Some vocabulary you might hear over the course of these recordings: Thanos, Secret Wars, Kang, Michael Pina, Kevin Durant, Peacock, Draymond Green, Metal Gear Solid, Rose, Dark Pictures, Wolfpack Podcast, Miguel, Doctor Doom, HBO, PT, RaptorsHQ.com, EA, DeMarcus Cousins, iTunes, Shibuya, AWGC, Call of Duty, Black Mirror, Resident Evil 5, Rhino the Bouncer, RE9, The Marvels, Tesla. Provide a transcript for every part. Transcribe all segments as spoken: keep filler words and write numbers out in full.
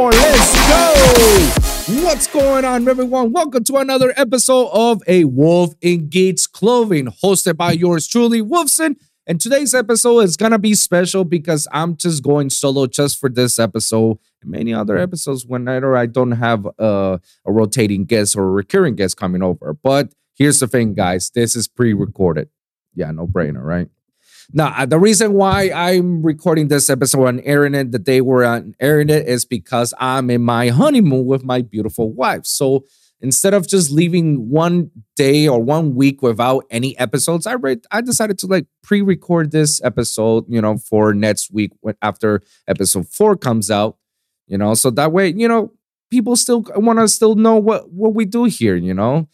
War. Let's go. What's going on, everyone? Welcome to another episode of A Wolf in Gates Clothing, hosted by yours truly, Wolfson. And today's episode is going to be special because I'm just going solo just for this episode. And many other episodes when either I don't have uh, a rotating guest or a recurring guest coming over. But here's the thing, guys. This is pre-recorded. Yeah, no brainer, right? Now, the reason why I'm recording this episode on airing it, the day we're on airing it, is because I'm in my honeymoon with my beautiful wife. So instead of just leaving one day or one week without any episodes, I read, I decided to like pre-record this episode, you know, for next week after episode four comes out, you know, so that way, you know, people still want to still know what, what we do here, you know.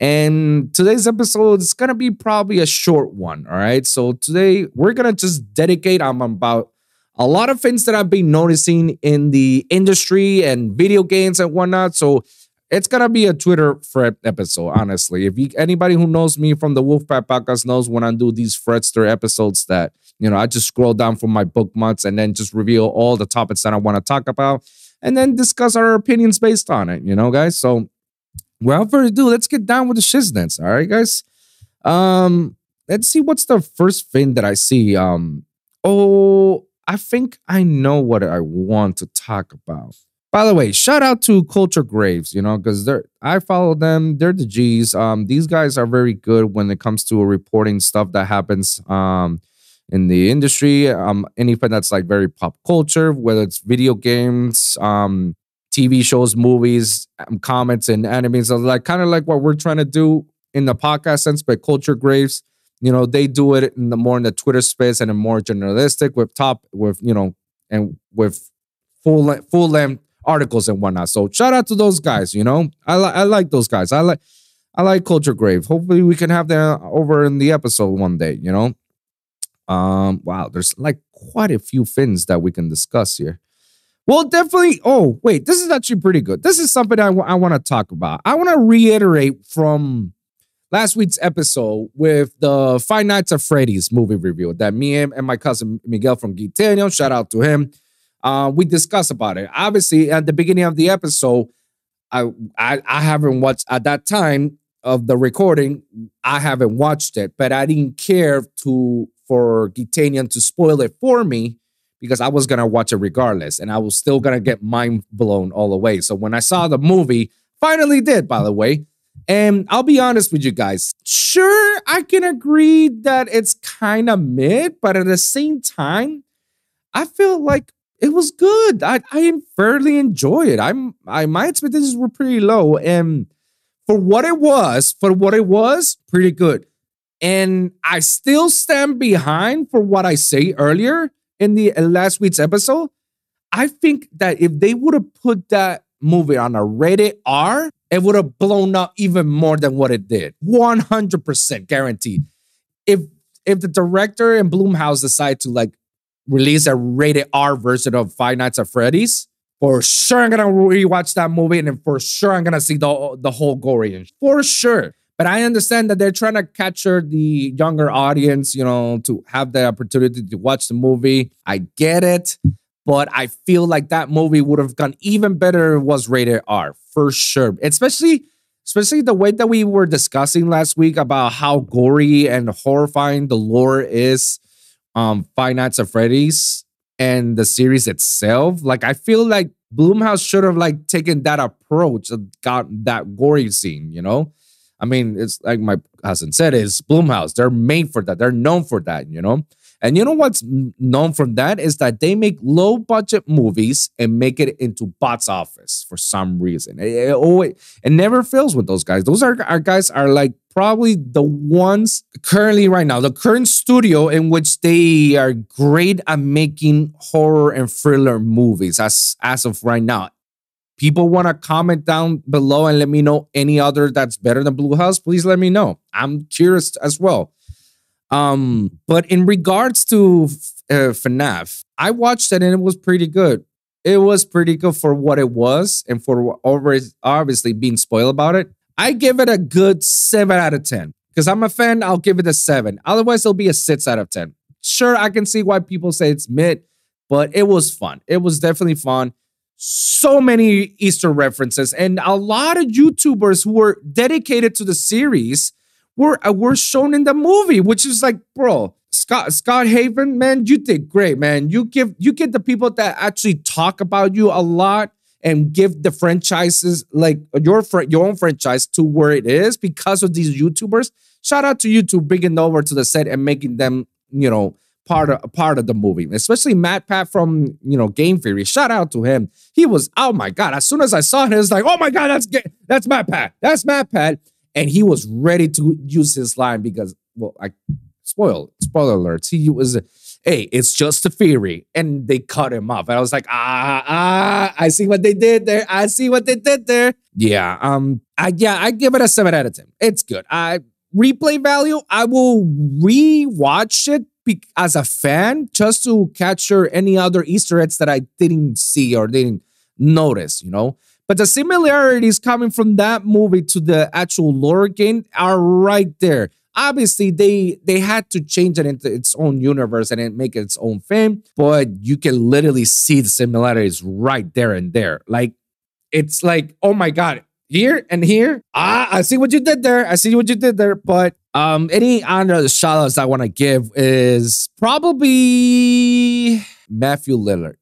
And today's episode is going to be probably a short one, all right? So today, we're going to just dedicate um, about a lot of things that I've been noticing in the industry and video games and whatnot. So it's going to be a Twitter thread episode, honestly. If you, anybody who knows me from the Wolfpack Podcast knows when I do these threadster episodes that, you know, I just scroll down from my bookmarks and then just reveal all the topics that I want to talk about and then discuss our opinions based on it, you know, guys? So without further ado, let's get down with the shiznets, all right, guys? Um, let's see what's the first thing that I see. Um, oh, I think I know what I want to talk about. By the way, shout out to Culture Craves, you know, because they're I follow them. They're the G's. Um, these guys are very good when it comes to reporting stuff that happens um, in the industry. Um, anything that's like very pop culture, whether it's video games, um, T V shows, movies, um, comics, and animes. So like kind of like what we're trying to do in the podcast sense, but Culture Craves, you know, they do it in the more in the Twitter space and a more generalistic with top with you know and with full le- full length articles and whatnot. So shout out to those guys. You know, I like I like those guys. I like I like Culture Craves. Hopefully we can have them over in the episode one day. You know, um, wow, there's like quite a few things that we can discuss here. Well, definitely. Oh, wait, this is actually pretty good. This is something I, w- I want to talk about. I want to reiterate from last week's episode with the Five Nights at Freddy's movie review that me and, and my cousin Miguel from Gitanian, shout out to him. Uh, we discussed about it. Obviously, at the beginning of the episode, I, I I haven't watched at that time of the recording. I haven't watched it, but I didn't care to for Gitanian to spoil it for me, because I was going to watch it regardless, and I was still going to get mind blown all the way. So when I saw the movie, finally did, by the way. And I'll be honest with you guys. Sure, I can agree that it's kind of mid, but at the same time, I feel like it was good. I, I fairly enjoy it. I'm, I, my expectations were pretty low. And for what it was, for what it was, pretty good. And I still stand behind for what I say earlier in the in last week's episode. I think that if they would have put that movie on a rated R, it would have blown up even more than what it did. one hundred percent guaranteed. If if the director and Blumhouse decide to like release a rated R version of Five Nights at Freddy's, for sure I'm gonna rewatch that movie, and then for sure I'm gonna see the the whole gory for sure. But I understand that they're trying to capture the younger audience, you know, to have the opportunity to watch the movie. I get it, but I feel like that movie would have gone even better if it was rated R, for sure. Especially, especially the way that we were discussing last week about how gory and horrifying the lore is, um, Five Nights at Freddy's and the series itself. Like, I feel like Blumhouse should have like taken that approach, got that gory scene, you know? I mean, it's like my cousin said, it's Blumhouse. They're made for that. They're known for that, you know? And you know what's known from that is that they make low-budget movies and make it into box office for some reason. It, it, always, it never fails with those guys. Those are our guys are like probably the ones currently right now, the current studio in which they are great at making horror and thriller movies as, as of right now. People want to comment down below and let me know any other that's better than Blumhouse. Please let me know. I'm curious as well. Um, but in regards to uh, FNAF, I watched it and it was pretty good. It was pretty good for what it was and for obviously being spoiled about it. I give it a good seven out of ten. Because I'm a fan, I'll give it a seven. Otherwise, it'll be a six out of ten. Sure, I can see why people say it's mid, but it was fun. It was definitely fun. so many Easter references, and a lot of YouTubers who were dedicated to the series were were shown in the movie, which is like, bro, Scott Scott Haven, man, you did great, man. You give you get the people that actually talk about you a lot and give the franchises, like your fr- your own franchise, to where it is because of these YouTubers. Shout out to you to bringing over to the set and making them, you know, part of part of the movie, especially MatPat from, you know, Game Theory. Shout out to him. He was, oh my God, as soon as I saw him, it was like, oh my God, that's that's MatPat. That's MatPat. And he was ready to use his line because, well, I spoil spoiler alerts. He was, hey, it's just a theory, and they cut him off. And I was like, ah, ah, I see what they did there. I see what they did there. Yeah, um, I yeah, I give it a seven out of ten. It's good. I replay value. I will rewatch it. As a fan, just to capture any other Easter eggs that I didn't see or didn't notice, you know. But the similarities coming from that movie to the actual lore game are right there. Obviously, they they had to change it into its own universe and it make it its own thing. But you can literally see the similarities right there and there. Like, it's like, oh my God, here and here. Ah, I see what you did there. I see what you did there. But Um, any honor the shoutouts I want to give is probably Matthew Lillard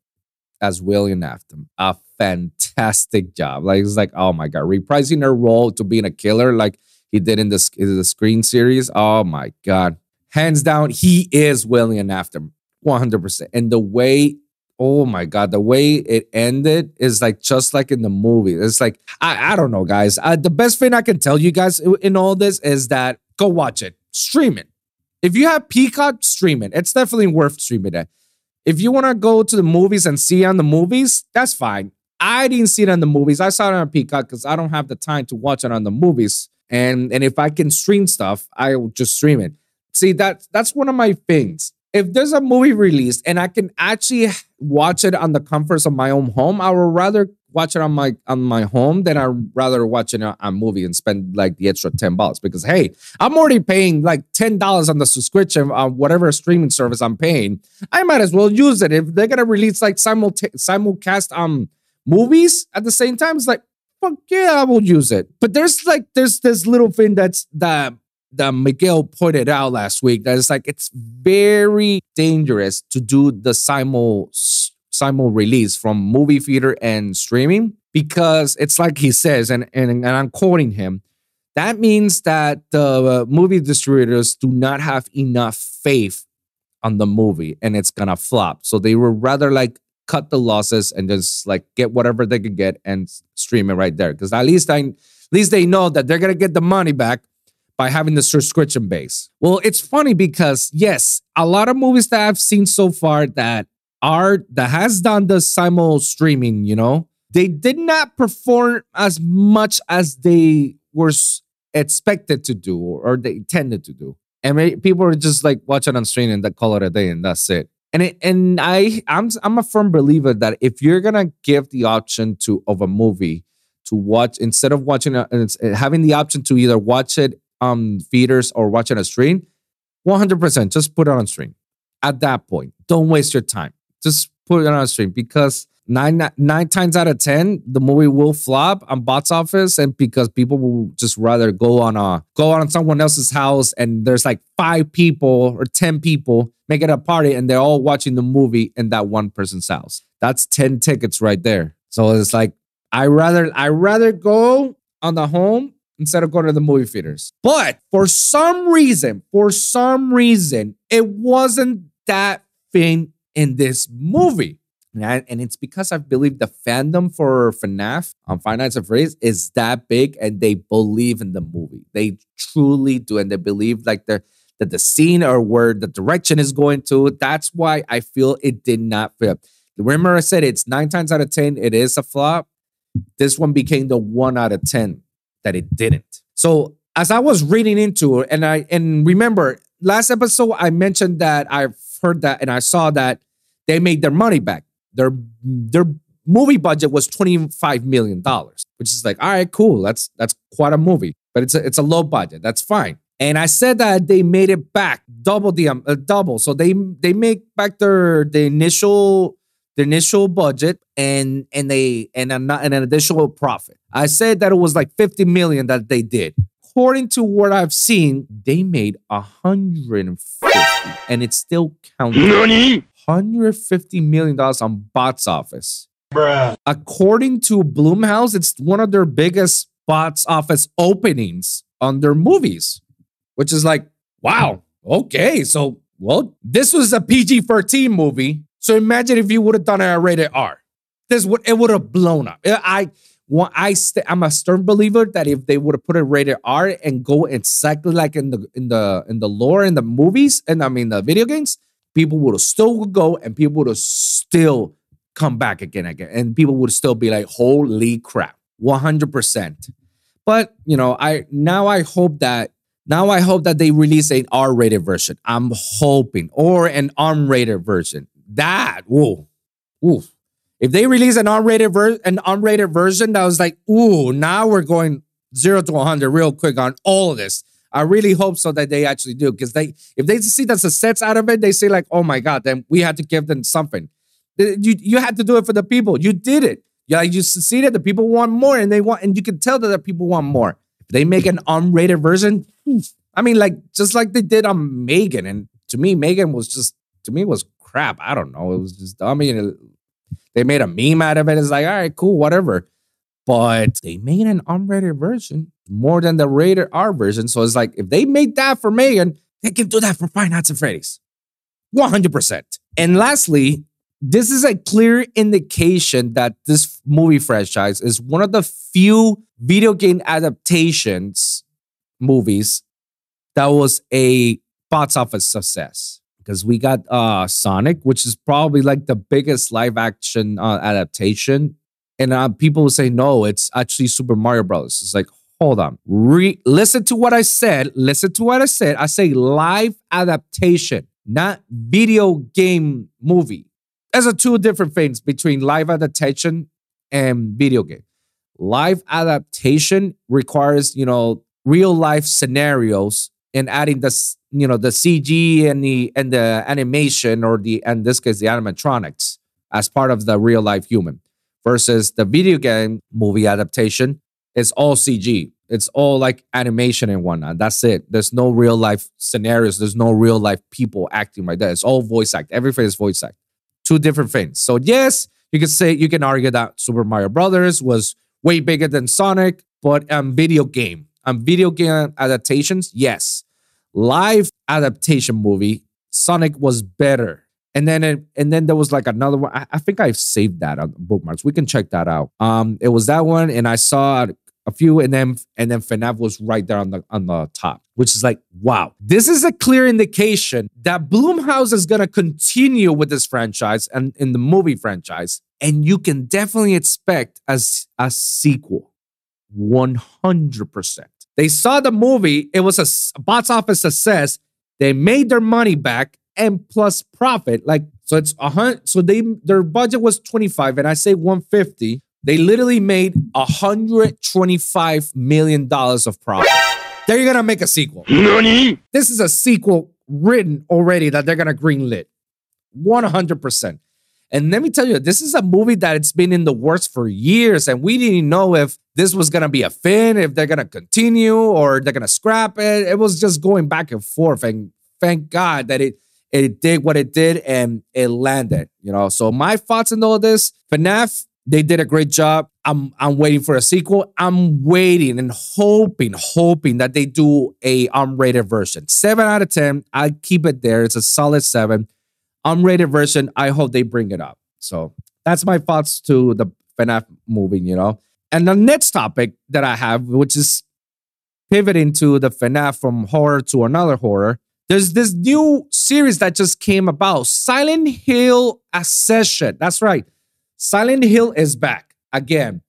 as William Afton. A fantastic job. Like, it's like, oh my God, reprising her role to being a killer like he did in the, in the screen series. Oh my God. Hands down, he is William Afton. one hundred percent. And the way, oh my God, the way it ended is like just like in the movie. It's like, I, I don't know, guys. I, the best thing I can tell you guys in all this is that go watch it. Stream it. If you have Peacock, stream it. It's definitely worth streaming it. If you want to go to the movies and see it on the movies, that's fine. I didn't see it on the movies. I saw it on Peacock because I don't have the time to watch it on the movies. And, and if I can stream stuff, I will just stream it. See, that, that's one of my things. If there's a movie released and I can actually watch it on the comforts of my own home, I would rather watch it on my on my home than I'd rather watch it on a movie and spend like the extra ten bucks because, hey, I'm already paying like ten dollars on the subscription on whatever streaming service I'm paying. I might as well use it. If they're going to release like simulta- simulcast um, movies at the same time, it's like, fuck yeah, I will use it. But there's like, there's this little thing that's that that Miguel pointed out last week that it's like, it's very dangerous to do the simul simul release from movie theater and streaming because it's like he says, and, and, and I'm quoting him, that means that the movie distributors do not have enough faith on the movie and it's gonna flop. So they would rather like cut the losses and just like get whatever they could get and stream it right there. Because at least I, at least they know that they're gonna get the money back by having the subscription base. Well, it's funny because yes, a lot of movies that I've seen so far that are that has done the simul streaming, you know, they did not perform as much as they were expected to do or they intended to do, and people are just like watch it on stream and they call it a day and that's it. And it, and I I'm I'm a firm believer that if you're gonna give the option to of a movie to watch instead of watching a, having the option to either watch it Um, theaters or watching a stream, one hundred percent just put it on stream. At that point, don't waste your time. Just put it on stream because nine nine times out of ten, the movie will flop on box office, and because people will just rather go on a go on someone else's house and there's like five people or ten people making a party and they're all watching the movie in that one person's house. That's ten tickets right there. So it's like I rather I rather go on the home instead of going to the movie theaters. But for some reason, for some reason, it wasn't that thing in this movie. And, I, and it's because I believe the fandom for F NAF on Five Nights at Freddy's is that big and they believe in the movie. They truly do. And they believe like the, that the scene or where the direction is going to. That's why I feel it did not fit. Remember I said it's nine times out of ten, it is a flop. This one became the one out of ten. That it didn't. So as I was reading into it, and I and remember last episode I mentioned that I've heard that and I saw that they made their money back. Their their movie budget was twenty-five million dollars, which is like, all right, cool. That's that's quite a movie, but it's a, it's a low budget. That's fine. And I said that they made it back double the um, uh, double. So they they make back their the initial. the initial budget and and they and an, and an additional profit. I said that it was like fifty million that they did. According to what I've seen, they made one hundred fifty, and it's still counting. Nani? one hundred fifty million dollars on box office. Bruh. According to Blumhouse, it's one of their biggest box office openings on their movies, which is like, wow, okay. So, well, this was a P G thirteen movie. So imagine if you would have done a rated R. This would it would have blown up. I Well, I st- I'm a stern believer that if they would have put a rated R and go exactly like in the in the in the lore in the movies and I mean the video games, people would still go and people would still come back again and again, and people would still be like, "Holy crap, one hundred percent." But you know, I now I hope that now I hope that they release an R-rated version. I'm hoping, or an R-rated version. That whoa, whoa. If they release an unrated ver- an unrated version that was like, ooh, now we're going zero to one hundred real quick on all of this. I really hope so that they actually do. Because they, if they see that the sets out of it, they say like, oh my God, then we had to give them something. You, you had to do it for the people. You did it. Yeah, you succeeded. The people want more and they want, and you can tell that the people want more. If they make an unrated version, I mean, like, just like they did on Megan. And to me, Megan was just, to me, was crap. I don't know. It was just, I mean, it, they made a meme out of it. It's like, all right, cool, whatever. But they made an unrated version more than the rated R version. So it's like, if they make that for Megan, they can do that for Five Nights at Freddy's. one hundred percent. And lastly, this is a clear indication that this movie franchise is one of the few video game adaptations movies that was a box office success. Because we got uh, Sonic, which is probably like the biggest live action uh, adaptation. And uh, people will say, no, it's actually Super Mario Bros. It's like, hold on. Re- listen to what I said. Listen to what I said. I say live adaptation, not video game movie. There's a two different things between live adaptation and video game. Live adaptation requires, you know, real life scenarios and adding the, you know, the C G and the and the animation, or the, in this case, the animatronics as part of the real life human, versus the video game movie adaptation. It's all C G. It's all like animation and whatnot. That's it. There's no real life scenarios. There's no real life people acting like that. It's all voice act. Everything is voice act. Two different things. So yes, you can say, you can argue that Super Mario Brothers was way bigger than Sonic, but um, video game. Um, video game adaptations, yes. Live adaptation movie, Sonic was better. And then it, and then there was like another one. I, I think I've saved that on bookmarks. We can check that out. Um, it was that one, and I saw a few, and then and then F NAF was right there on the on the top, which is like, wow. This is a clear indication that Blumhouse is gonna continue with this franchise and in the movie franchise, and you can definitely expect as a sequel. one hundred percent. They saw the movie. It was a box office success. They made their money back and plus profit. Like, so it's a hundred. So they, their budget was twenty-five, and I say one hundred fifty. They literally made one hundred twenty-five million dollars of profit. They're going to make a sequel. Nani? This is a sequel written already that they're going to greenlit. one hundred percent. And let me tell you, this is a movie that it's been in the works for years, and we didn't know if this was going to be a fin, if they're going to continue or they're going to scrap it. It was just going back and forth, and thank God that it it did what it did and it landed. You know, so my thoughts on all this, F NAF, they did a great job. I'm I'm waiting for a sequel. I'm waiting and hoping, hoping that they do a unrated version. Seven out of ten, I keep it there. It's a solid seven. Unrated version, I hope they bring it up. So that's my thoughts to the F NAF movie, you know. And the next topic that I have, which is pivoting to the F NAF from horror to another horror, there's this new series that just came about, Silent Hill Ascension. That's right. Silent Hill is back again.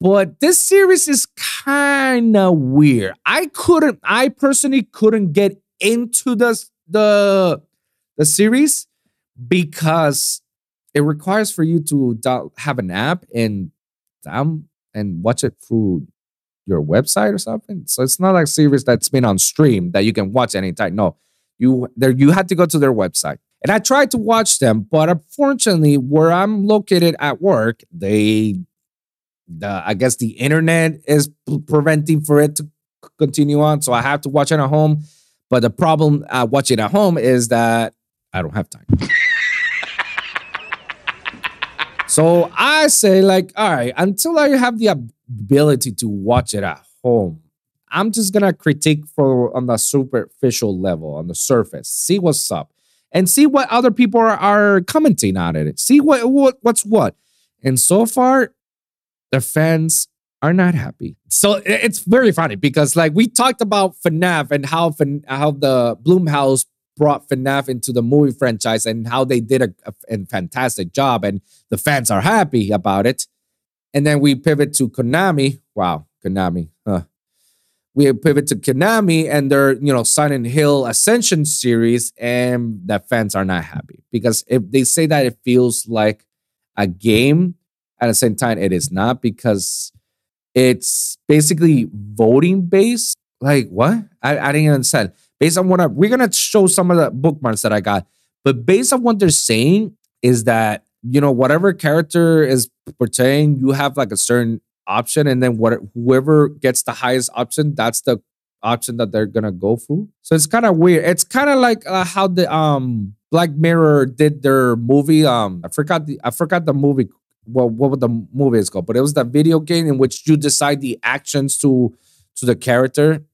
But this series is kind of weird. I couldn't, I personally couldn't get into the, the, the series, because it requires for you to do- have an app and down and watch it through your website or something. So it's not like a series that's been on stream that you can watch anytime. No, you there you had to go to their website. And I tried to watch them, but unfortunately, where I'm located at work, they, the, I guess the internet is preventing for it to continue on. So I have to watch it at home. But the problem uh, watching it at home is that I don't have time. So I say, like, all right, until I have the ability to watch it at home, I'm just going to critique for on the superficial level, on the surface, see what's up, and see what other people are, are commenting on it, see what, what what's what. And so far, the fans are not happy. So it's very funny because, like, we talked about F NAF and how F- how the Blumhouse brought F NAF into the movie franchise and how they did a, a, a fantastic job and the fans are happy about it. And then we pivot to Konami. Wow, Konami. Huh. We pivot to Konami and their, you know, Silent Hill Ascension series, and the fans are not happy because if they say that it feels like a game, at the same time, it is not because it's basically voting based. Like, what? I, I didn't understand. Based on what I, we're going to show some of the bookmarks that I got. But based on what they're saying is that, you know, whatever character is portraying, you have like a certain option. And then what, whoever gets the highest option, that's the option that they're going to go through. So it's kind of weird. It's kind of like uh, how the um Black Mirror did their movie. Um, I forgot the I forgot the movie. Well, what was the movie is called? But it was the video game in which you decide the actions to to the character.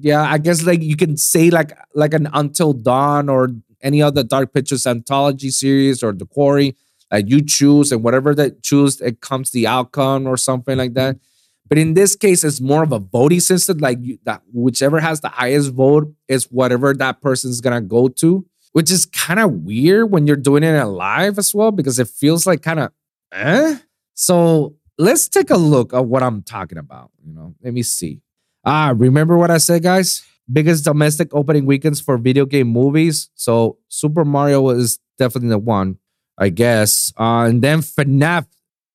Yeah, I guess like you can say like like an Until Dawn or any other Dark Pictures anthology series or The Quarry. Like you choose and whatever that choose, it comes the outcome or something like that. But in this case, it's more of a voting system. Like you, that whichever has the highest vote is whatever that person's gonna go to, which is kind of weird when you're doing it live as well because it feels like kind of eh. So let's take a look at what I'm talking about. You know, let me see. Ah, remember what I said, guys? Biggest domestic opening weekends for video game movies. So Super Mario is definitely the one, I guess. Uh, and then F NAF.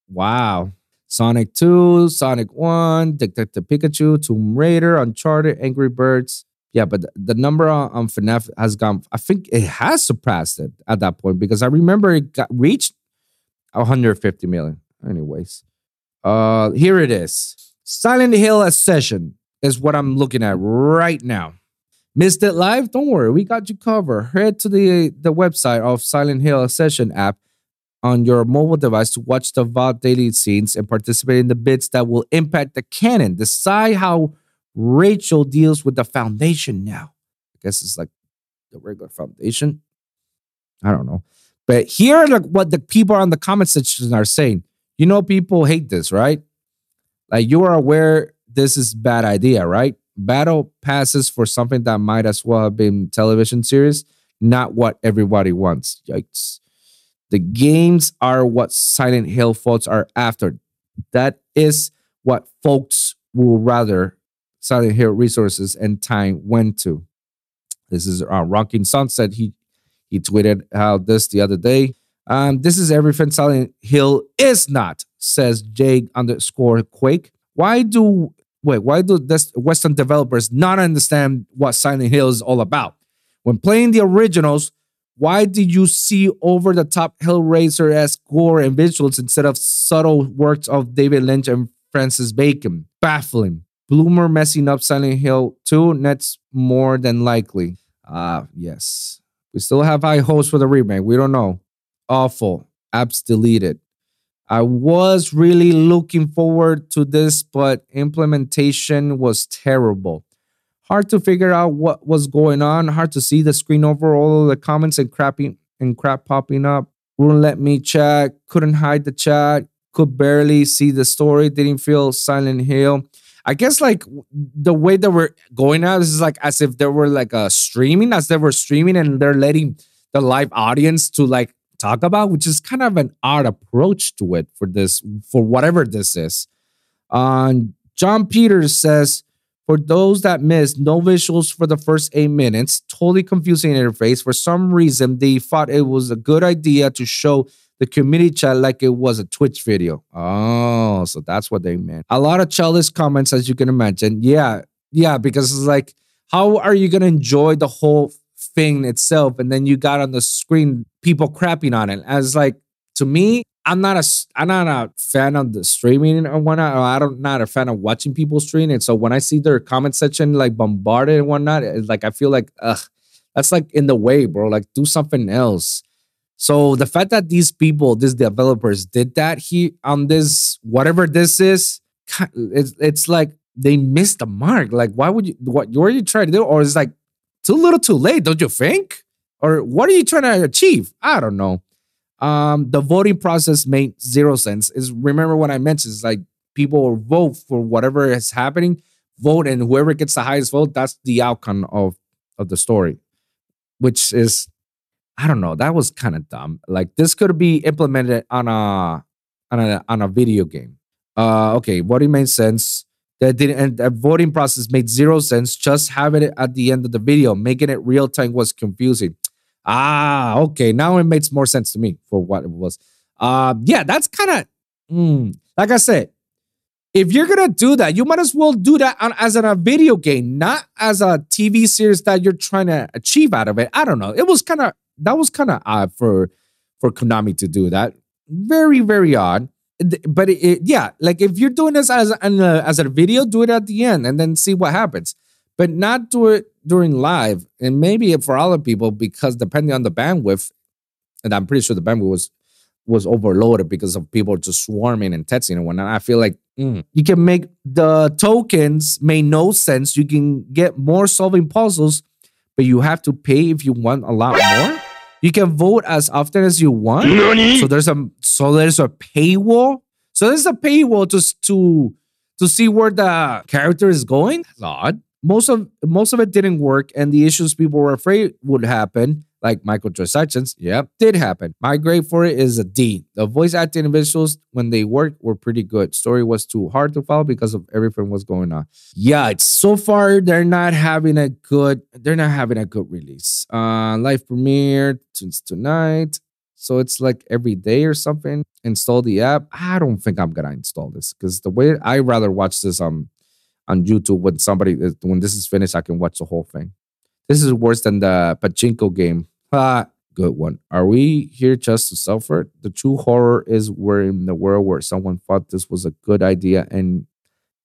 Wow. Sonic two, Sonic one, Detective Pikachu, Tomb Raider, Uncharted, Angry Birds. Yeah, but the, the number on, on F NAF has gone. I think it has surpassed it at that point because I remember it got reached one hundred fifty million. Anyways, uh, here it is. Silent Hill Ascension is what I'm looking at right now. Missed it live? Don't worry, we got you covered. Head to the, the website of Silent Hill Ascension app on your mobile device to watch the V O D daily scenes and participate in the bits that will impact the canon. Decide how Rachel deals with the Foundation now. I guess it's like the regular Foundation. I don't know. But here are like what the people on the comment section are saying. You know, people hate this, right? Like, you are aware this is a bad idea, right? Battle passes for something that might as well have been television series, not what everybody wants. Yikes. The games are what Silent Hill folks are after. That is what folks will rather Silent Hill resources and time went to. This is uh, Rocking Sunset. He he tweeted out this the other day. Um, this is everything Silent Hill is not, says Jake underscore Quake. Why do... Wait, why do this Western developers not understand what Silent Hill is all about? When playing the originals, why do you see over-the-top Hellraiser-esque gore and visuals instead of subtle works of David Lynch and Francis Bacon? Baffling. Bloomer messing up Silent Hill two, that's more than likely. Ah, uh, yes. We still have high hopes for the remake. We don't know. Awful. Apps deleted. I was really looking forward to this, but implementation was terrible. Hard to figure out what was going on. Hard to see the screen over all of the comments and crapping and crap popping up. Wouldn't let me chat. Couldn't hide the chat. Could barely see the story. Didn't feel Silent Hill. I guess like the way that we're going out, this is like as if there were like a streaming, as they were streaming and they're letting the live audience to like talk about, which is kind of an odd approach to it for this, for whatever this is. Um, John Peters says, for those that missed, no visuals for the first eight minutes, totally confusing interface. For some reason, they thought it was a good idea to show the community chat like it was a Twitch video. Oh, so that's what they meant. A lot of childish comments, as you can imagine. Yeah, yeah, because it's like, how are you going to enjoy the whole thing itself, and then you got on the screen people crapping on it. I was like, to me, I'm not a I'm not a fan of the streaming or whatnot. Or I don't not a fan of watching people stream. And so when I see their comment section like bombarded and whatnot, it's like I feel like ugh, that's like in the way, bro. Like do something else. So the fact that these people, these developers, did that he on this whatever this is, it's it's like they missed the mark. Like why would you what, what are you trying to do? Or it's like too little, too late, don't you think? Or what are you trying to achieve? I don't know. Um, the voting process made zero sense. Is remember what I mentioned? It's like people vote for whatever is happening, vote, and whoever gets the highest vote, that's the outcome of, of the story. Which is, I don't know. That was kind of dumb. Like this could be implemented on a on a on a video game. Uh, okay, voting made sense. That didn't. And the voting process made zero sense. Just having it at the end of the video, making it real time was confusing. Ah, okay. Now it makes more sense to me for what it was. Uh, yeah, that's kind of... Mm, like I said, if you're going to do that, you might as well do that on, as in a video game, not as a T V series that you're trying to achieve out of it. I don't know. It was kind of... That was kind of odd for, for Konami to do that. Very, very odd. But it, it, yeah, like if you're doing this as, an, uh, as a video, do it at the end and then see what happens. But not do it during live, and maybe for other people, because depending on the bandwidth, and I'm pretty sure the bandwidth was was overloaded because of people just swarming and texting and whatnot. I feel like mm, you can make the tokens make no sense. You can get more solving puzzles, but you have to pay if you want a lot more. You can vote as often as you want. Nani? So there's a so there's a paywall. So there's a paywall just to to see where the character is going. That's odd. Most of most of it didn't work, and the issues people were afraid would happen, like microtransactions, yep, did happen. My grade for it is a D. The voice acting and visuals, when they worked, were pretty good. Story was too hard to follow because of everything was going on. Yeah, it's so far they're not having a good they're not having a good release. Uh, live premiere since tonight, so it's like every day or something. Install the app. I don't think I'm gonna install this because the way I rather watch this um. on YouTube, when somebody when this is finished, I can watch the whole thing. This is worse than the pachinko game. Ah, good one. Are we here just to suffer? The true horror is we're in the world where someone thought this was a good idea and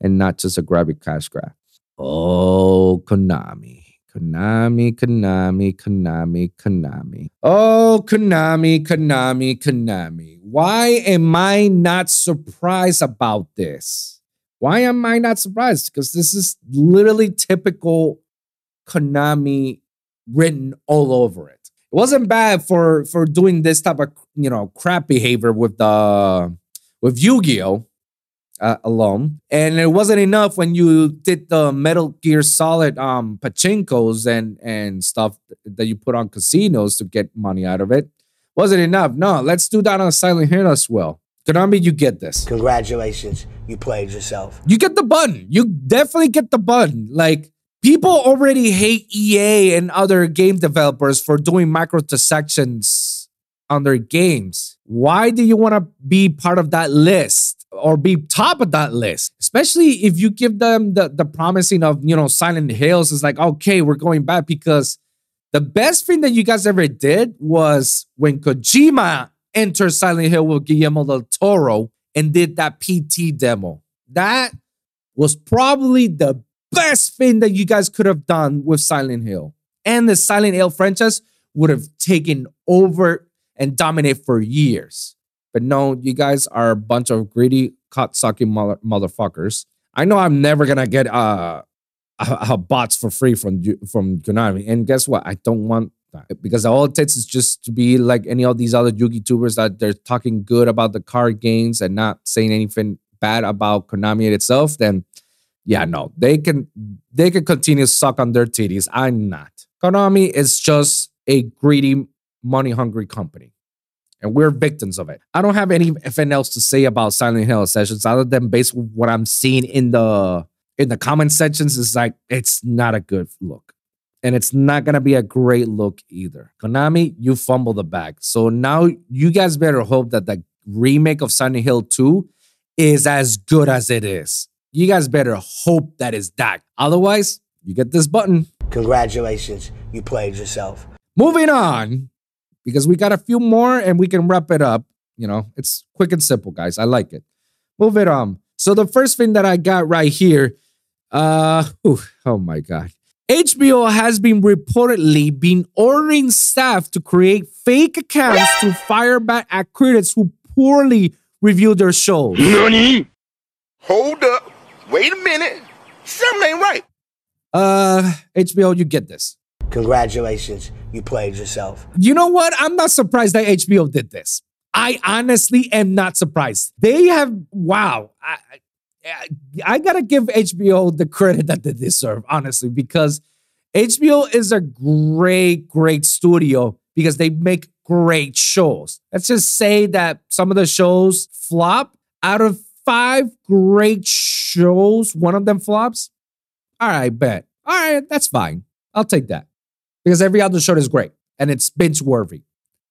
and not just a grabby cash grab. Oh, Konami, Konami, Konami, Konami, Konami. Oh, Konami, Konami, Konami. Why am I not surprised about this? Why am I not surprised? Because this is literally typical Konami written all over it. It wasn't bad for, for doing this type of, you know, crap behavior with the with Yu-Gi-Oh! Uh, alone. And it wasn't enough when you did the Metal Gear Solid um, pachinkos and, and stuff that you put on casinos to get money out of it. Wasn't enough. No, let's do that on Silent Hill as well. Konami, you get this. Congratulations, you played yourself. You get the button. You definitely get the button. Like, people already hate E A and other game developers for doing microtransactions on their games. Why do you want to be part of that list or be top of that list? Especially if you give them the, the promising of, you know, Silent Hills. It's like, okay, we're going back because the best thing that you guys ever did was when Kojima entered Silent Hill with Guillermo del Toro and did that P T demo. That was probably the best thing that you guys could have done with Silent Hill. And the Silent Hill franchise would have taken over and dominated for years. But no, you guys are a bunch of greedy, cock-sucking mother- motherfuckers. I know I'm never going to get uh, a, a bots for free from, from Konami. And guess what? I don't want... Because all it takes is just to be like any of these other Yugi-tubers that they're talking good about the card games and not saying anything bad about Konami itself. Then, yeah, no, they can they can continue to suck on their titties. I'm not. Konami is just a greedy, money-hungry company, and we're victims of it. I don't have anything else to say about Silent Hill Ascension other than based on what I'm seeing in the in the comment sections. It's like it's not a good look. And it's not going to be a great look either. Konami, you fumbled the bag. So now you guys better hope that the remake of Silent Hill two is as good as it is. You guys better hope that it's that. Otherwise, you get this button. Congratulations, you played yourself. Moving on, because we got a few more and we can wrap it up. You know, it's quick and simple, guys. I like it. Move it on. So the first thing that I got right here, uh, whew, oh my God. H B O has been reportedly been ordering staff to create fake accounts to fire back at critics who poorly review their shows. Nani? Hold up. Wait a minute. Something ain't right. Uh, H B O, you get this. Congratulations. You played yourself. You know what? I'm not surprised that H B O did this. I honestly am not surprised. They have, wow. I, I, I got to give H B O the credit that they deserve, honestly, because H B O is a great, great studio because they make great shows. Let's just say that some of the shows flop. Out of five great shows, one of them flops. All right, bet. All right, that's fine. I'll take that because every other show is great and it's binge-worthy.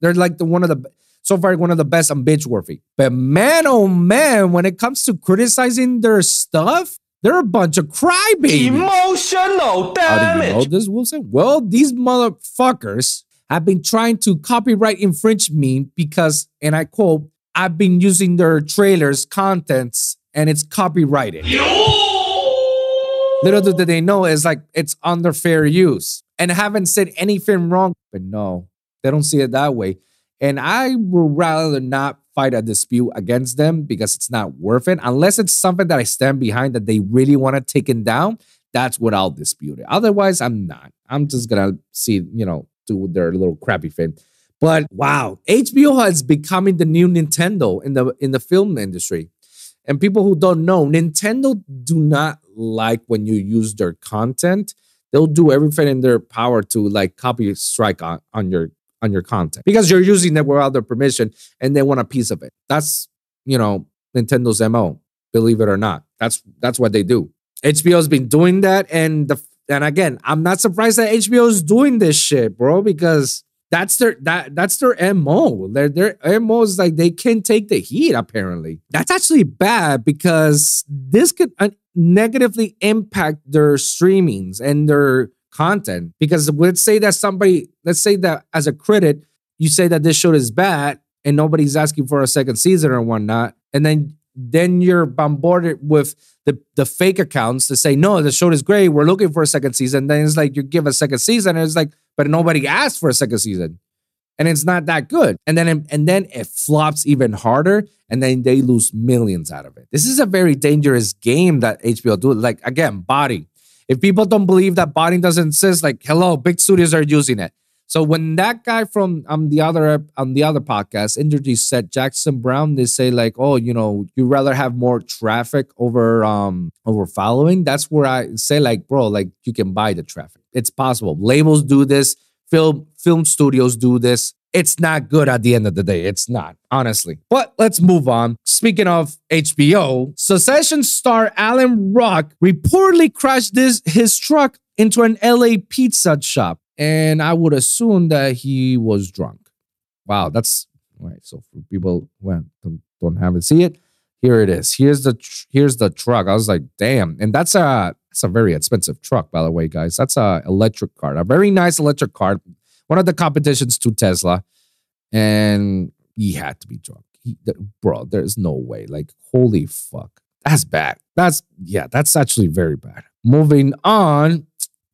They're like the one of the... So far, one of the best on binge-worthy. But man, oh man, when it comes to criticizing their stuff, they're a bunch of crybabies. Emotional damage. How do you know this, Wilson? Well, these motherfuckers have been trying to copyright infringe me because, and I quote, I've been using their trailers, contents, and it's copyrighted. Little do they know, it's like, it's under fair use. And haven't said anything wrong. But no, they don't see it that way. And I would rather not fight a dispute against them because it's not worth it. Unless it's something that I stand behind that they really want to take it down, that's what I'll dispute it. Otherwise, I'm not. I'm just going to see, you know, do their little crappy thing. But wow, H B O has becoming the new Nintendo in the in the film industry. And people who don't know, Nintendo do not like when you use their content. They'll do everything in their power to like copy strike on, on your on your content because you're using it without their permission and they want a piece of it. That's, you know, Nintendo's M O, believe it or not. That's that's what they do. H B O's been doing that. And the and again, I'm not surprised that H B O's doing this shit, bro, because that's their that that's their M O. Their, their M O is like they can't take the heat, apparently. That's actually bad because this could negatively impact their streamings and their content, because let's say that somebody, let's say that as a critic, you say that this show is bad and nobody's asking for a second season or whatnot, and then then you're bombarded with the, the fake accounts to say, no, the show is great, we're looking for a second season. Then it's like you give a second season and it's like, but nobody asked for a second season and it's not that good. And then it, and then it flops even harder and then they lose millions out of it. This is a very dangerous game that H B O do. Like again, body. If people don't believe that botting doesn't exist, like, hello, big studios are using it. So when that guy from um, the other on the other podcast introduced said Jackson Brown, they say like, oh, you know, you rather have more traffic over um over following. That's where I say like, bro, like you can buy the traffic. It's possible. Labels do this. Film film studios do this. It's not good at the end of the day. It's not, honestly. But let's move on. Speaking of H B O, Succession star Alan Rock reportedly crashed this, his truck into an L A pizza shop. And I would assume that he was drunk. Wow, that's... All right, so for people who don't, don't have it, see it? Here it is. Here's the here's the truck. I was like, damn. And that's a, that's a very expensive truck, by the way, guys. That's an electric car. A very nice electric car. One of the competitions to Tesla, and he had to be drunk. He, bro, there's no way. Like, holy fuck. That's bad. That's, yeah, that's actually very bad. Moving on.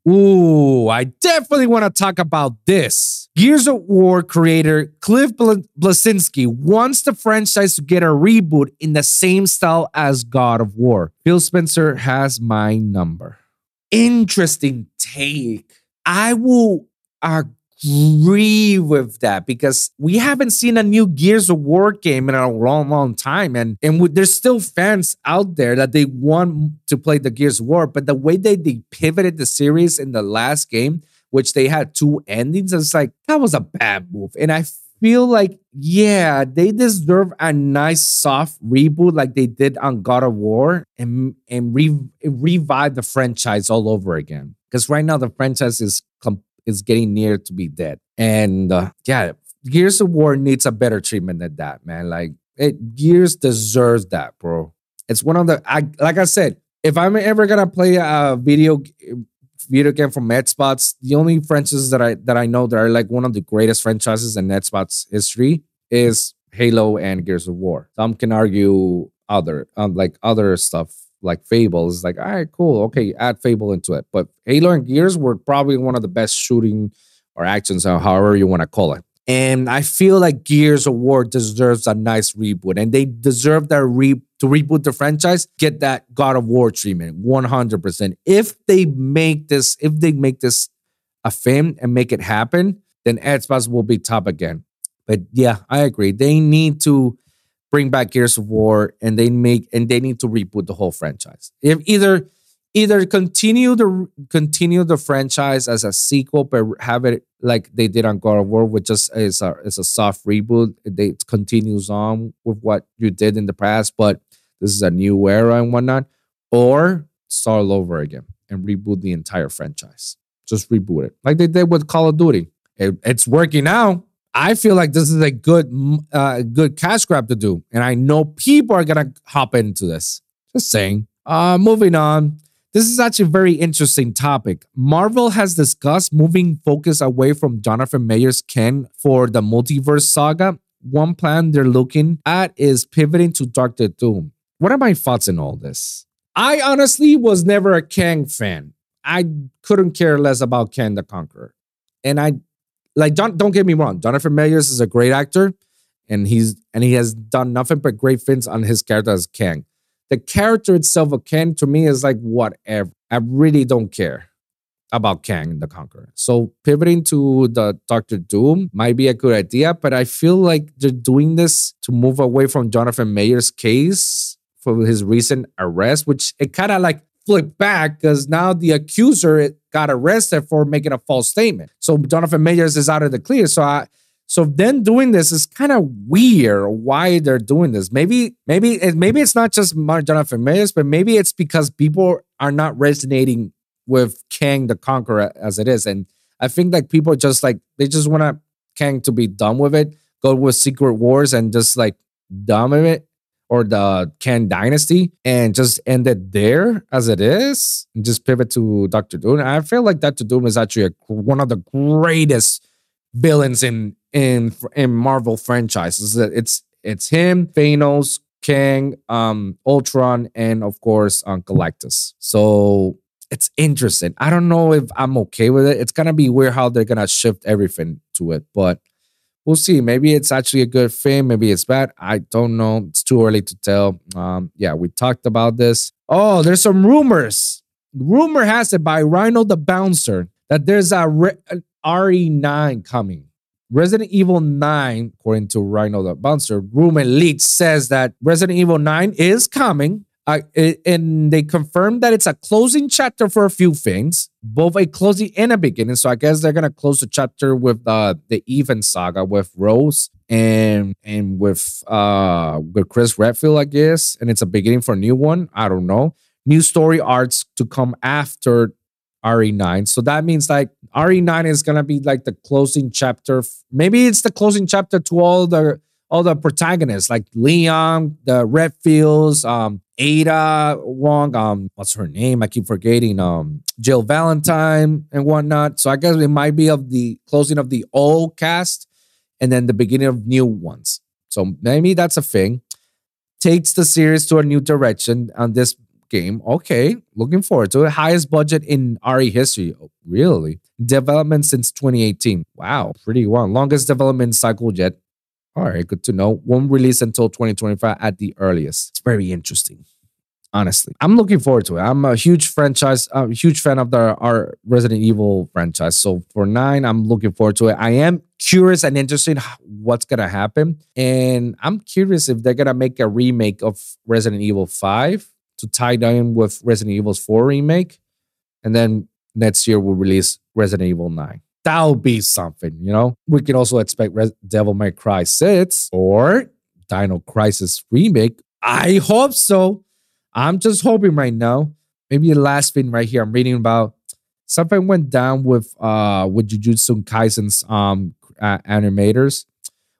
Ooh, I definitely want to talk about this. Gears of War creator Cliff Bleszinski wants the franchise to get a reboot in the same style as God of War. Phil Spencer has my number. Interesting take. I will agree. agree with that because we haven't seen a new Gears of War game in a long, long time. And, and we, there's still fans out there that they want to play the Gears of War. But the way they, they pivoted the series in the last game, which they had two endings, it's like, that was a bad move. And I feel like, yeah, they deserve a nice, soft reboot like they did on God of War and, and re, revive the franchise all over again. Because right now, the franchise is completely is getting near to be dead. And uh, yeah, Gears of War needs a better treatment than that, man. Like, it, Gears deserves that, bro. It's one of the, I, like I said, if I'm ever going to play a video video game from NetSpot's, the only franchises that I that I know that are like one of the greatest franchises in NetSpot's history is Halo and Gears of War. Some can argue other um, like other stuff like Fable is like, all right, cool, okay, add Fable into it. But Halo and Gears were probably one of the best shooting or actions, or however you want to call it. And I feel like Gears of War deserves a nice reboot, and they deserve that re to reboot the franchise. Get that God of War treatment, one hundred percent. If they make this, if they make this a film and make it happen, then Xbox will be top again. But yeah, I agree. They need to bring back Gears of War, and they make and they need to reboot the whole franchise. If either either continue the continue the franchise as a sequel, but have it like they did on God of War, which just is a it's a soft reboot. They, it continues on with what you did in the past, but this is a new era and whatnot. Or start all over again and reboot the entire franchise. Just reboot it like they did with Call of Duty. It, it's working now. I feel like this is a good uh, good cash grab to do, and I know people are gonna hop into this. Just saying. Uh, moving on. This is actually a very interesting topic. Marvel has discussed moving focus away from Jonathan Majors' Kang for the multiverse saga. One plan they're looking at is pivoting to Doctor Doom. What are my thoughts on all this? I honestly was never a Kang fan. I couldn't care less about Kang the Conqueror. And I, like, don't, don't get me wrong. Jonathan Majors is a great actor, and he's and he has done nothing but great things on his character as Kang. The character itself of Kang to me is like whatever. I really don't care about Kang the Conqueror. So pivoting to the Doctor Doom might be a good idea, but I feel like they're doing this to move away from Jonathan Majors' case for his recent arrest, which it kind of like flipped back because now the accuser got arrested for making a false statement. So Jonathan Majors is out of the clear. So I... So then doing this is kind of weird why they're doing this. Maybe maybe, maybe it's not just Jonathan Majors, but maybe it's because people are not resonating with Kang the Conqueror as it is. And I think like people just like, they just want Kang to be done with it, go with Secret Wars and just like done with it, or the Kang Dynasty, and just end it there as it is and just pivot to Doctor Doom. I feel like Doctor Doom is actually a, one of the greatest villains in in in Marvel franchises. It's it's him, Thanos, Kang, um, Ultron, and of course um, Galactus. So it's interesting. I don't know if I'm okay with it. It's gonna be weird how they're gonna shift everything to it, but we'll see. Maybe it's actually a good thing. Maybe it's bad. I don't know. It's too early to tell. Um, yeah, we talked about this. Oh, there's some rumors. Rumor has it by Rhino the Bouncer that there's a re- R E nine coming. Resident Evil nine, according to Rhino the Bouncer, rumor leak says that Resident Evil nine is coming. Uh, and they confirmed that it's a closing chapter for a few things, both a closing and a beginning. So I guess they're going to close the chapter with uh, the Even saga with Rose and and with, uh, with Chris Redfield, I guess. And it's a beginning for a new one. I don't know. New story arcs to come after R E nine. So that means like R E nine is going to be like the closing chapter. Maybe it's the closing chapter to all the all the protagonists like Leon, the Redfields, um, Ada Wong, um, what's her name? I keep forgetting. Um, Jill Valentine and whatnot. So I guess it might be of the closing of the old cast and then the beginning of new ones. So maybe that's a thing. Takes the series to a new direction on this game. Okay, looking forward to it. Highest budget in R E history. Oh, really? Development since twenty eighteen. Wow, pretty long. Longest development cycle yet. All right, good to know. Won't release until twenty twenty-five at the earliest. It's very interesting. Honestly, I'm looking forward to it. I'm a huge franchise, I'm a huge fan of the our Resident Evil franchise. So for nine, I'm looking forward to it. I am curious and interested in what's going to happen. And I'm curious if they're going to make a remake of Resident Evil five. To tie down with Resident Evil four remake, and then next year we'll release Resident Evil nine. That'll be something, you know. We can also expect Re- Devil May Cry six or Dino Crisis remake. I hope so. I'm just hoping right now. Maybe the last thing right here I'm reading about, something went down with uh with Jujutsu Kaisen's um uh, animators.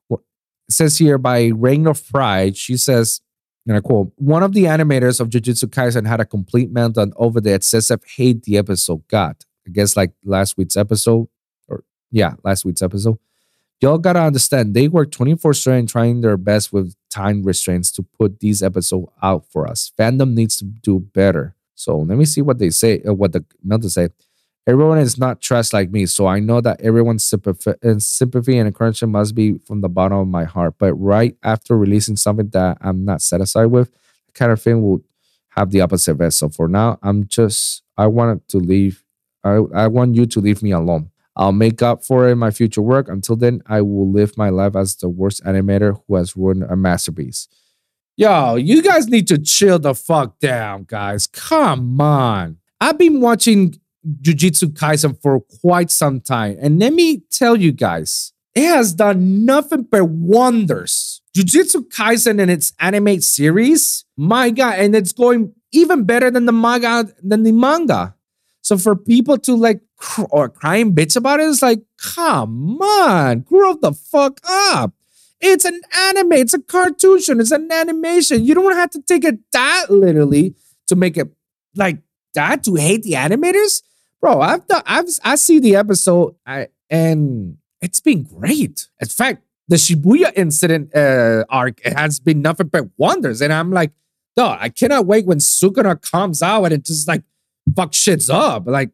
Well, it says here by Reign of Pride, she says, and I quote, one of the animators of Jujutsu Kaisen had a complete meltdown over the excessive hate the episode got. I guess like last week's episode, or yeah, last week's episode, y'all gotta understand they work twenty-four seven trying their best with time restraints to put these episodes out for us. Fandom needs to do better. So let me see what they say, uh, what the Melton said. Everyone is not trash like me, so I know that everyone's sympathy and, sympathy and encouragement must be from the bottom of my heart. But right after releasing something that I'm not satisfied with, the kind of thing will have the opposite effect. So for now, I'm just, I wanted to leave. I, I want you to leave me alone. I'll make up for it in my future work. Until then, I will live my life as the worst animator who has ruined a masterpiece. Yo, you guys need to chill the fuck down, guys. Come on. I've been watching Jujutsu Kaisen for quite some time. And let me tell you guys, it has done nothing but wonders. Jujutsu Kaisen and its anime series, my God, and it's going even better than the manga. Than the manga. So for people to like cr- or crying bitch about it, it's like, come on, grow the fuck up. It's an anime. It's a cartoon. It's an animation. You don't have to take it that literally to make it like that, to hate the animators. Bro, I've done, I've I see the episode I, and it's been great. In fact, the Shibuya incident uh, arc has been nothing but wonders, and I'm like, no, I cannot wait when Sukuna comes out and it just like fuck shits up. Like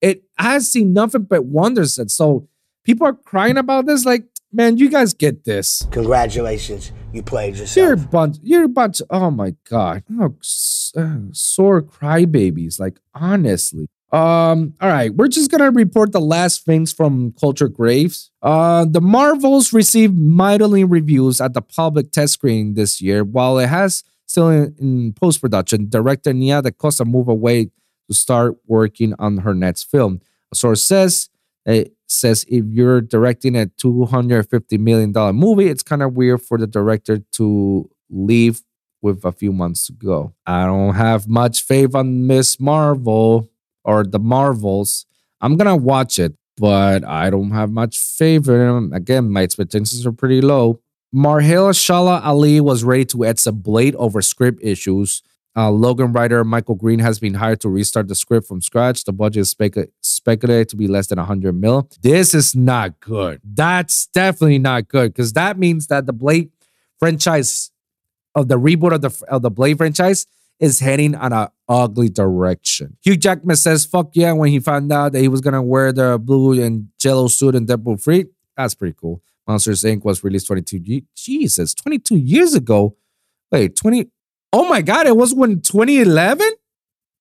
it, I've seen nothing but wonders, and so people are crying about this. Like, man, you guys get this. Congratulations, you played yourself. You're a bunch. You're a bunch. Oh my God, oh, uh, sore crybabies. Like honestly. Um, all right, we're just gonna report the last things from Culture Craves. Uh, The Marvels received mightily reviews at the public test screen this year. While it has still in, in post-production, director Nia DaCosta moved away to start working on her next film. A source says it says if you're directing a two hundred fifty million dollars movie, it's kind of weird for the director to leave with a few months to go. I don't have much faith on Miss Marvel. Or The Marvels. I'm gonna watch it, but I don't have much faith in them. Again, my expectations are pretty low. Marhela Shala Ali was ready to etch a blade over script issues. Uh, Logan writer Michael Green has been hired to restart the script from scratch. The budget is spec- speculated to be less than one hundred mil. This is not good. That's definitely not good, because that means that the Blade franchise, of the reboot of the of the Blade franchise, is heading on an ugly direction. Hugh Jackman says, fuck yeah, when he found out that he was going to wear the blue and yellow suit in Deadpool three. That's pretty cool. Monsters, Incorporated was released twenty-two, Jesus, twenty-two years ago. Wait, twenty, oh my God, it was when twenty eleven?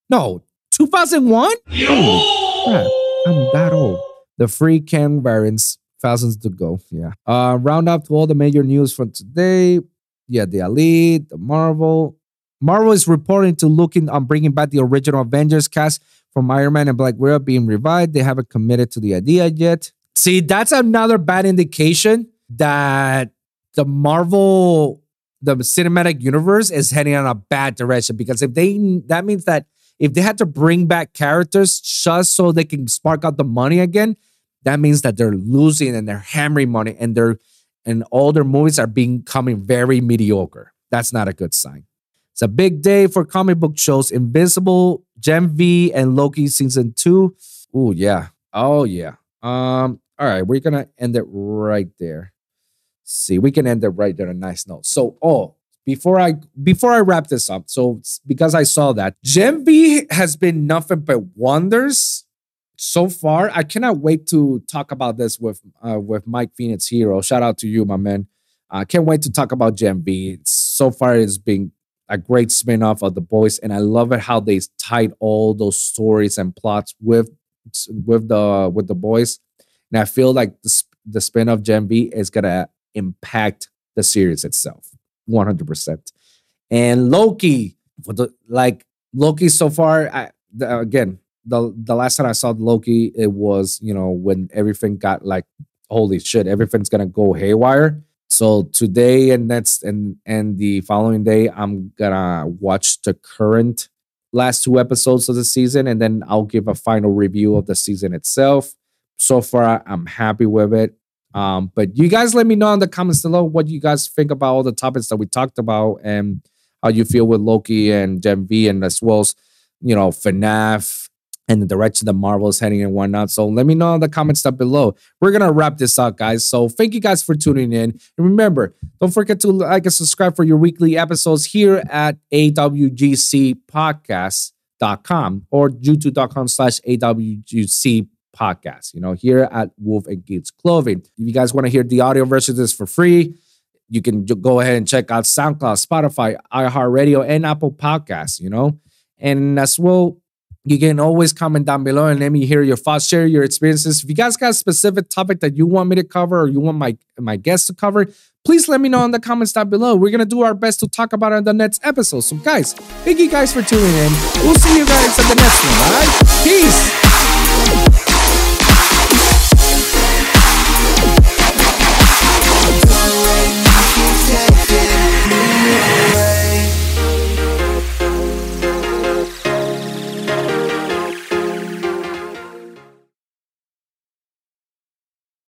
No, two thousand one? Yo! Oh, crap, I'm that old. The free Kang variants, thousands to go, yeah. Uh, round up to all the major news from today. Yeah, the Elite, the Marvel, Marvel is reporting to looking on bringing back the original Avengers cast from Iron Man and Black Mirror being revived. They haven't committed to the idea yet. See, that's another bad indication that the Marvel, the cinematic universe is heading on a bad direction, because if they, that means that if they had to bring back characters just so they can spark out the money again, that means that they're losing and they're hammering money and they're, and all their movies are becoming very mediocre. That's not a good sign. It's a big day for comic book shows. Invincible, Gen V, and Loki Season two. Ooh, yeah. Oh, yeah. Um. All right, we're going to end it right there. See, we can end it right there on a nice note. So, oh, before I before I wrap this up, so because I saw that, Gen V has been nothing but wonders so far. I cannot wait to talk about this with, uh, with Mike Phoenix Hero. Shout out to you, my man. I uh, can't wait to talk about Gen V. So far, it's been a great spin-off of The Boys, and I love it how they tied all those stories and plots with with the with the Boys. And I feel like the, the spin-off Gen V is gonna impact the series itself, one hundred percent. And Loki, for the, like Loki so far, I, the, again, the the last time I saw Loki, it was, you know, when everything got like, holy shit, everything's gonna go haywire. So today and next and, and the following day, I'm gonna watch the current last two episodes of the season, and then I'll give a final review of the season itself. So far, I'm happy with it. Um, but you guys let me know in the comments below what you guys think about all the topics that we talked about and how you feel with Loki and Gen V, and as well as, you know, F NAF, and the direction the Marvel's heading and whatnot. So let me know in the comments down below. We're going to wrap this up, guys. So thank you guys for tuning in. And remember, don't forget to like and subscribe for your weekly episodes here at awgc podcast dot com or youtube dot com slash awgc podcast. Podcast, you know, here at Wolf and Gates Clothing. If you guys want to hear the audio version of this for free, you can go ahead and check out SoundCloud, Spotify, iHeartRadio, and Apple Podcasts, you know. And as well, you can always comment down below and let me hear your thoughts, share your experiences. If you guys got a specific topic that you want me to cover or you want my, my guests to cover, please let me know in the comments down below. We're going to do our best to talk about it in the next episode. So guys, thank you guys for tuning in. We'll see you guys at the next one, all right? Peace!